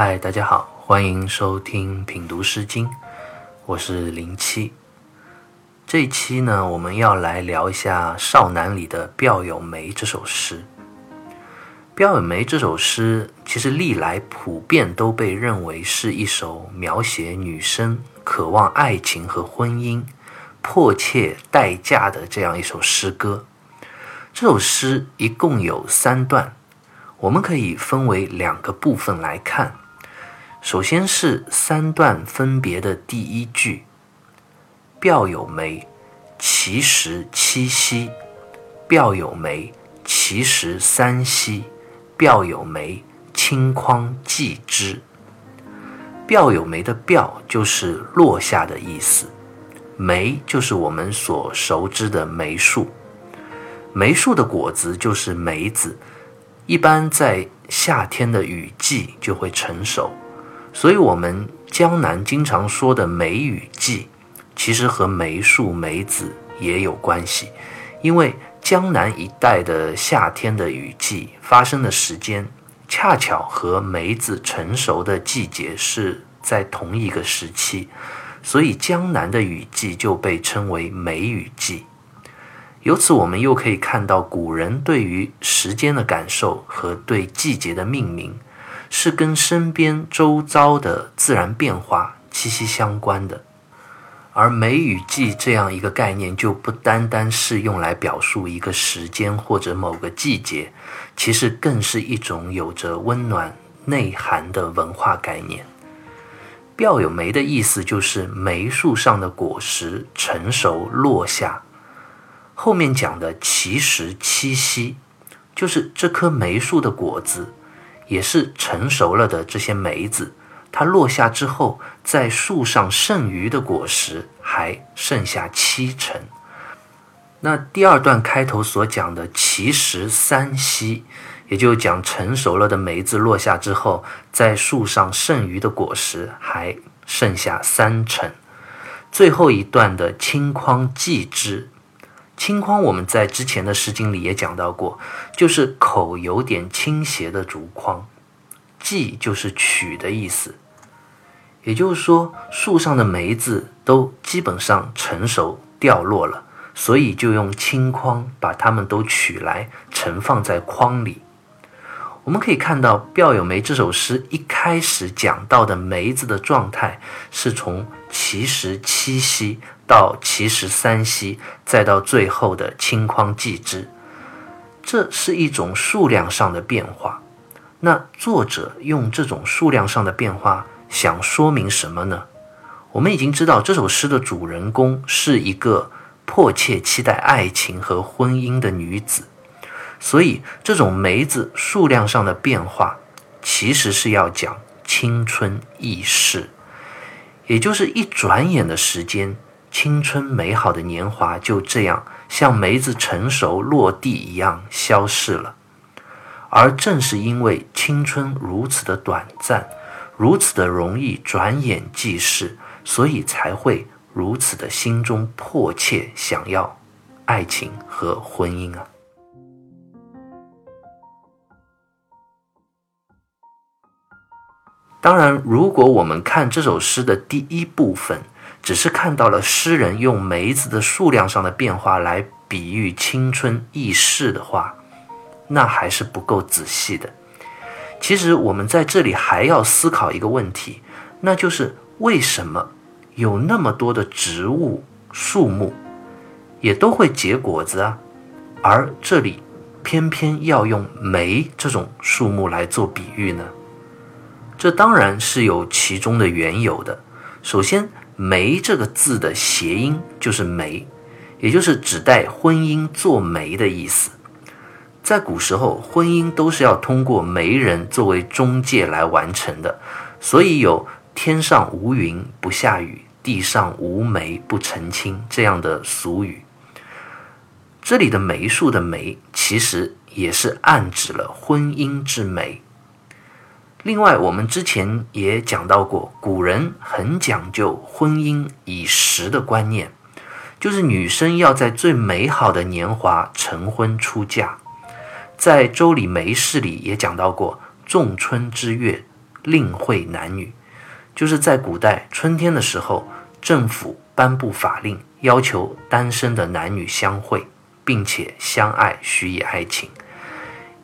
嗨，大家好，欢迎收听品读诗经，我是林七。这一期呢，我们要来聊一下少南里的《标有梅》这首诗。《标有梅》这首诗其实历来普遍都被认为是一首描写女生渴望爱情和婚姻、迫切待嫁的这样一首诗歌。这首诗一共有3段，我们可以分为2个部分来看。首先是3段分别的第一句：标有梅，其实七夕；标有梅，其实三夕；标有梅，清匡祭之。标有梅的标就是落下的意思，梅就是我们所熟知的梅树。梅树的果子就是梅子，一般在夏天的雨季就会成熟，所以我们江南经常说的梅雨季其实和梅树梅子也有关系，因为江南一带的夏天的雨季发生的时间恰巧和梅子成熟的季节是在同一个时期，所以江南的雨季就被称为梅雨季。由此我们又可以看到古人对于时间的感受和对季节的命名是跟身边周遭的自然变化息息相关的，而梅雨季这样一个概念就不单单是用来表述一个时间或者某个季节，其实更是一种有着温暖内涵的文化概念。标有梅的意思就是梅树上的果实成熟落下。后面讲的其实七夕就是这棵梅树的果子，也是成熟了的这些梅子，它落下之后在树上剩余的果实还剩下7成。那第2段开头所讲的其实三夕也就讲成熟了的梅子落下之后在树上剩余的果实还剩下3成。最后一段的清匡祭之，清匡我们在之前的诗经里也讲到过，就是口有点倾斜的竹筐，祭就是取的意思，也就是说树上的梅子都基本上成熟掉落了，所以就用清匡把它们都取来盛放在筐里。我们可以看到标有梅这首诗一开始讲到的梅子的状态是从其实七夕到其实三夕再到最后的清匡祭之，这是一种数量上的变化。那作者用这种数量上的变化想说明什么呢？我们已经知道这首诗的主人公是一个迫切期待爱情和婚姻的女子，所以这种梅子数量上的变化其实是要讲青春易逝，也就是一转眼的时间，青春美好的年华就这样像梅子成熟落地一样消逝了。而正是因为青春如此的短暂，如此的容易转眼即逝，所以才会如此的心中迫切想要爱情和婚姻啊。当然，如果我们看这首诗的第一部分只是看到了诗人用梅子的数量上的变化来比喻青春易逝的话，那还是不够仔细的。其实我们在这里还要思考一个问题，那就是为什么有那么多的植物树木也都会结果子啊，而这里偏偏要用梅这种树木来做比喻呢？这当然是有其中的缘由的。首先，梅这个字的谐音就是媒，也就是指代婚姻做媒的意思。在古时候，婚姻都是要通过媒人作为中介来完成的，所以有天上无云不下雨，地上无媒不成亲这样的俗语。这里的梅树的媒其实也是暗指了婚姻之媒。另外，我们之前也讲到过，古人很讲究婚姻以时的观念，就是女生要在最美好的年华成婚出嫁。在《周礼梅事》里也讲到过，仲春之月，令会男女，就是在古代春天的时候，政府颁布法令，要求单身的男女相会，并且相爱，许以爱情。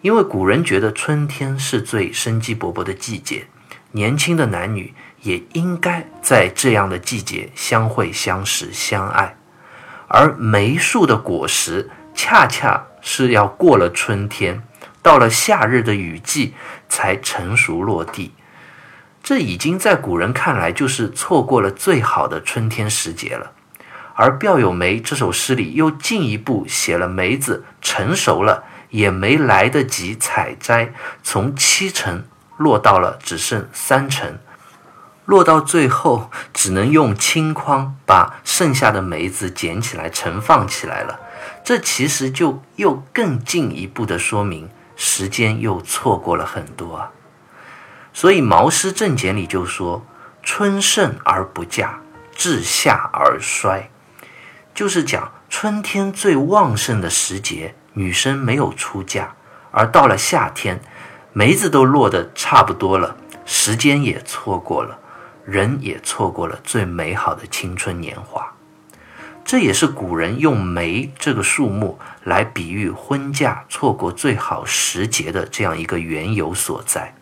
因为古人觉得春天是最生机勃勃的季节，年轻的男女也应该在这样的季节相会相识相爱。而梅树的果实恰恰是要过了春天，到了夏日的雨季才成熟落地，这已经在古人看来就是错过了最好的春天时节了。而《摽有梅》这首诗里又进一步写了梅子成熟了也没来得及采摘，从7成落到了只剩3成，落到最后只能用青筐把剩下的梅子捡起来盛放起来了。这其实就又更进一步的说明时间又错过了很多啊。所以《毛诗正解》里就说，春盛而不嫁，至夏而衰，就是讲春天最旺盛的时节女生没有出嫁，而到了夏天梅子都落得差不多了，时间也错过了，人也错过了最美好的青春年华。这也是古人用梅这个树木来比喻婚嫁错过最好时节的这样一个缘由所在。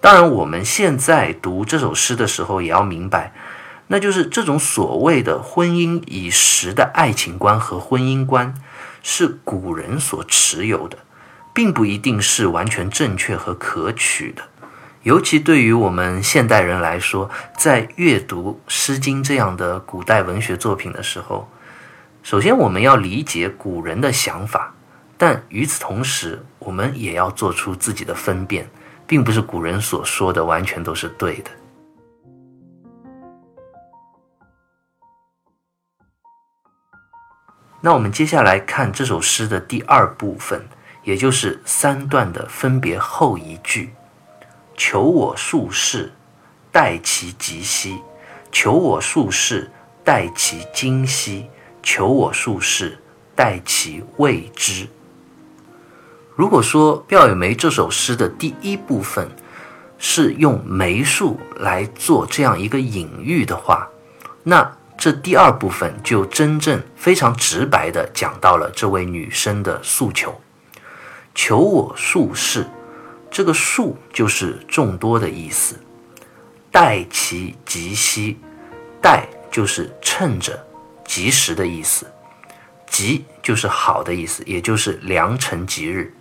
当然我们现在读这首诗的时候也要明白，那就是这种所谓的婚姻已时的爱情观和婚姻观是古人所持有的，并不一定是完全正确和可取的。尤其对于我们现代人来说，在阅读《诗经》这样的古代文学作品的时候，首先我们要理解古人的想法，但与此同时我们也要做出自己的分辨，并不是古人所说的完全都是对的。那我们接下来看这首诗的第2部分，也就是3段的分别后一句，求我数事，待其极兮；求我数事，待其精兮；求我数事，待其未知。如果说《摽有梅》这首诗的第1部分是用梅树来做这样一个隐喻的话，那这第2部分就真正非常直白地讲到了这位女生的诉求。求我数事，这个数就是众多的意思。待其极兮，待就是趁着，及时的意思，极就是好的意思，也就是良辰吉日。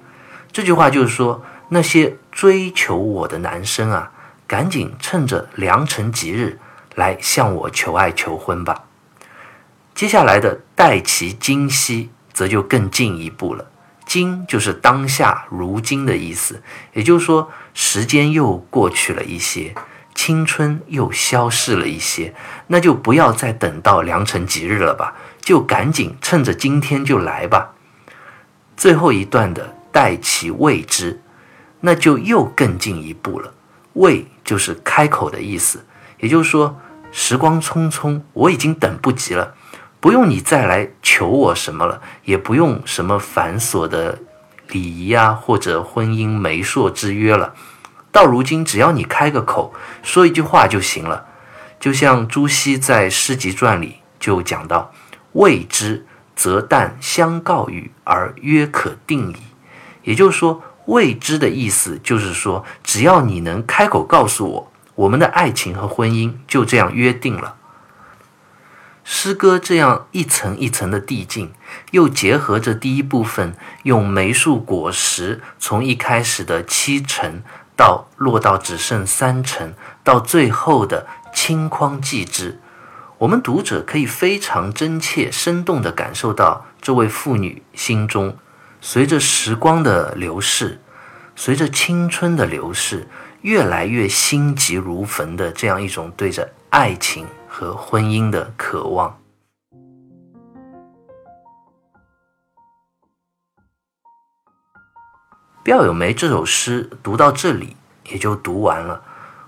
这句话就是说，那些追求我的男生啊，赶紧趁着良辰吉日来向我求爱求婚吧。接下来的待其精兮则就更进一步了，今就是当下如今的意思，也就是说时间又过去了一些，青春又消逝了一些，那就不要再等到良辰吉日了吧，就赶紧趁着今天就来吧。最后一段的待其未知，那就又更进一步了，未就是开口的意思，也就是说时光匆匆，我已经等不及了，不用你再来求我什么了，也不用什么繁琐的礼仪啊，或者婚姻媒妁之约了。到如今只要你开个口，说一句话就行了。就像朱熹在《诗集传》里就讲到，未知则但相告语而约可定矣。也就是说未知的意思就是说，只要你能开口告诉我，我们的爱情和婚姻就这样约定了。诗歌这样一层一层的递进，又结合着第1部分用梅树果实从一开始的7成到落到只剩3成，到最后的青筐既之，我们读者可以非常真切生动地感受到这位妇女心中随着时光的流逝，随着青春的流逝，越来越心急如焚的这样一种对着爱情和婚姻的渴望。摽有梅这首诗读到这里也就读完了，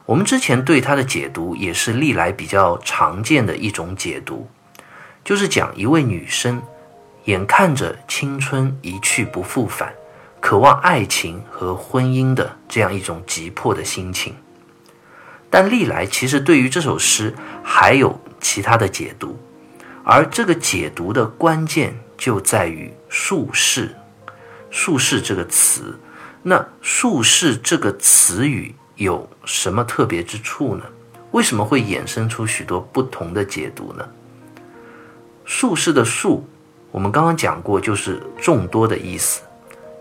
我们之前对它的解读也是历来比较常见的一种解读，就是讲一位女生眼看着青春一去不复返，渴望爱情和婚姻的这样一种急迫的心情。但历来其实对于这首诗还有其他的解读，而这个解读的关键就在于术士。术士这个词，那术士这个词语有什么特别之处呢？为什么会衍生出许多不同的解读呢？术士的术，我们刚刚讲过，就是众多的意思。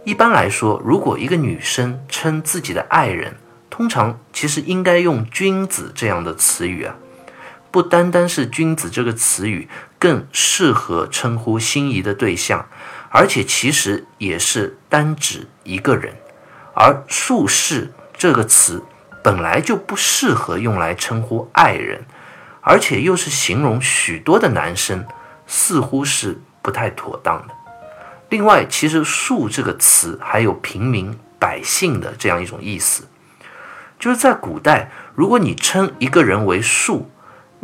一般来说，如果一个女生称自己的爱人，通常其实应该用君子这样的词语啊。不单单是君子这个词语更适合称呼心仪的对象，而且其实也是单指一个人，而术士这个词本来就不适合用来称呼爱人，而且又是形容许多的男生，似乎是不太妥当的。另外，其实术这个词还有平民百姓的这样一种意思，就是在古代，如果你称一个人为术，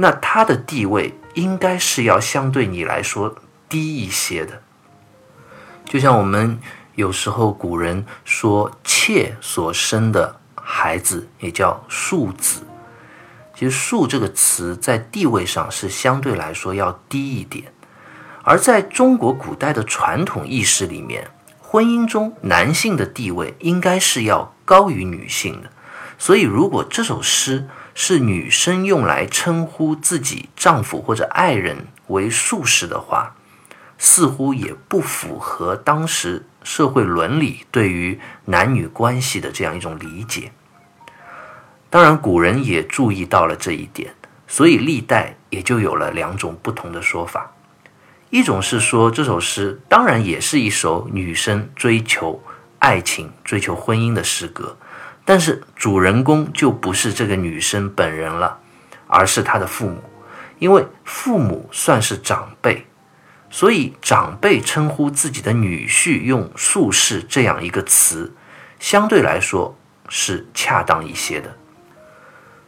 那他的地位应该是要相对你来说低一些的。就像我们有时候古人说妾所生的孩子也叫庶子，其实庶这个词在地位上是相对来说要低一点。而在中国古代的传统意识里面，婚姻中男性的地位应该是要高于女性的，所以如果这首诗是女生用来称呼自己丈夫或者爱人为庶士的话，似乎也不符合当时社会伦理对于男女关系的这样一种理解。当然古人也注意到了这一点，所以历代也就有了两种不同的说法。一种是说这首诗当然也是一首女生追求爱情追求婚姻的诗歌，但是主人公就不是这个女生本人了，而是她的父母，因为父母算是长辈，所以长辈称呼自己的女婿用术士这样一个词，相对来说是恰当一些的。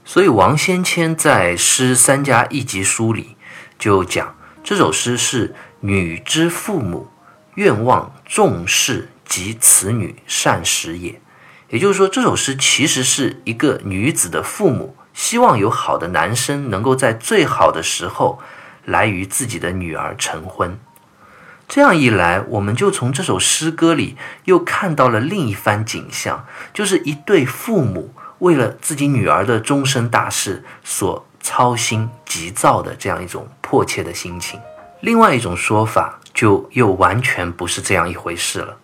所以王先谦在《诗三家一集书》里就讲，这首诗是女之父母愿望重视及此女善始也，也就是说这首诗其实是一个女子的父母希望有好的男生能够在最好的时候来与自己的女儿成婚。这样一来，我们就从这首诗歌里又看到了另一番景象，就是一对父母为了自己女儿的终身大事所操心急躁的这样一种迫切的心情。另外一种说法就又完全不是这样一回事了。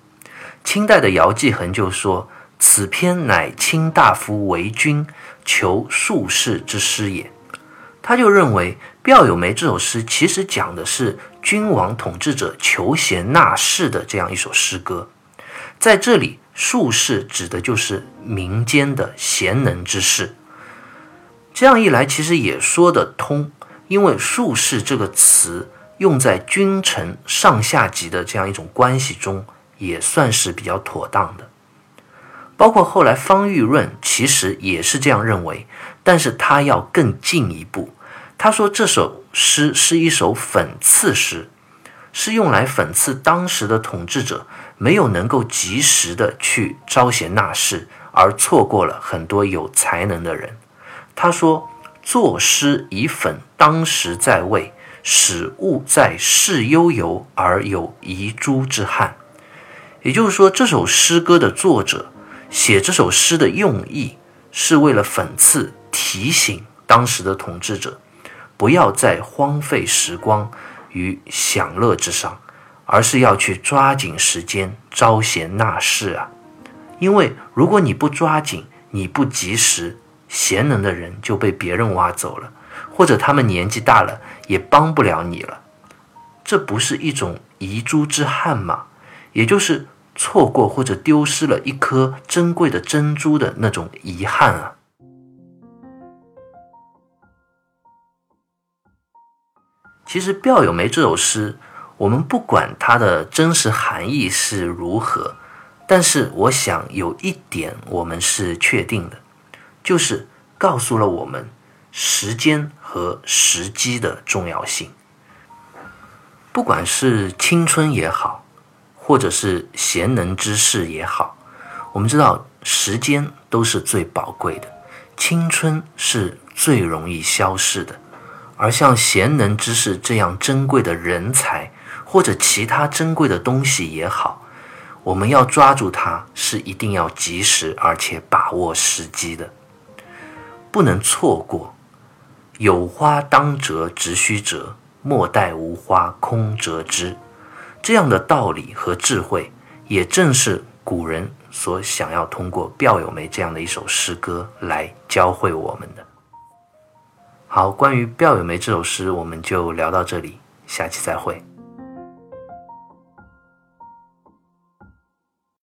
清代的姚继恒就说，此篇乃卿大夫为君求术士之诗也。他就认为卞有梅这首诗其实讲的是君王统治者求贤纳士的这样一首诗歌。在这里术士指的就是民间的贤能之士。这样一来其实也说得通，因为术士这个词用在君臣上下级的这样一种关系中也算是比较妥当的。包括后来方玉润其实也是这样认为，但是他要更进一步，他说这首诗是一首讽刺诗，是用来讽刺当时的统治者没有能够及时的去招贤纳士，而错过了很多有才能的人。他说作诗以讽当时在位，使物在世悠游而有遗珠之憾。也就是说这首诗歌的作者写这首诗的用意是为了讽刺提醒当时的统治者不要再荒废时光于享乐之上，而是要去抓紧时间招贤纳士啊！因为如果你不抓紧，你不及时，贤能的人就被别人挖走了，或者他们年纪大了也帮不了你了。这不是一种遗珠之憾吗？也就是错过或者丢失了一颗珍贵的珍珠的那种遗憾啊。其实卞有梅这首诗，我们不管它的真实含义是如何，但是我想有一点我们是确定的，就是告诉了我们时间和时机的重要性。不管是青春也好，或者是贤能之士也好，我们知道时间都是最宝贵的，青春是最容易消逝的，而像贤能之士这样珍贵的人才，或者其他珍贵的东西也好，我们要抓住它是一定要及时而且把握时机的，不能错过。有花当折直须折，莫待无花空折枝。这样的道理和智慧，也正是古人所想要通过卞有梅这样的一首诗歌来教会我们的。好，关于卞有梅这首诗我们就聊到这里，下期再会。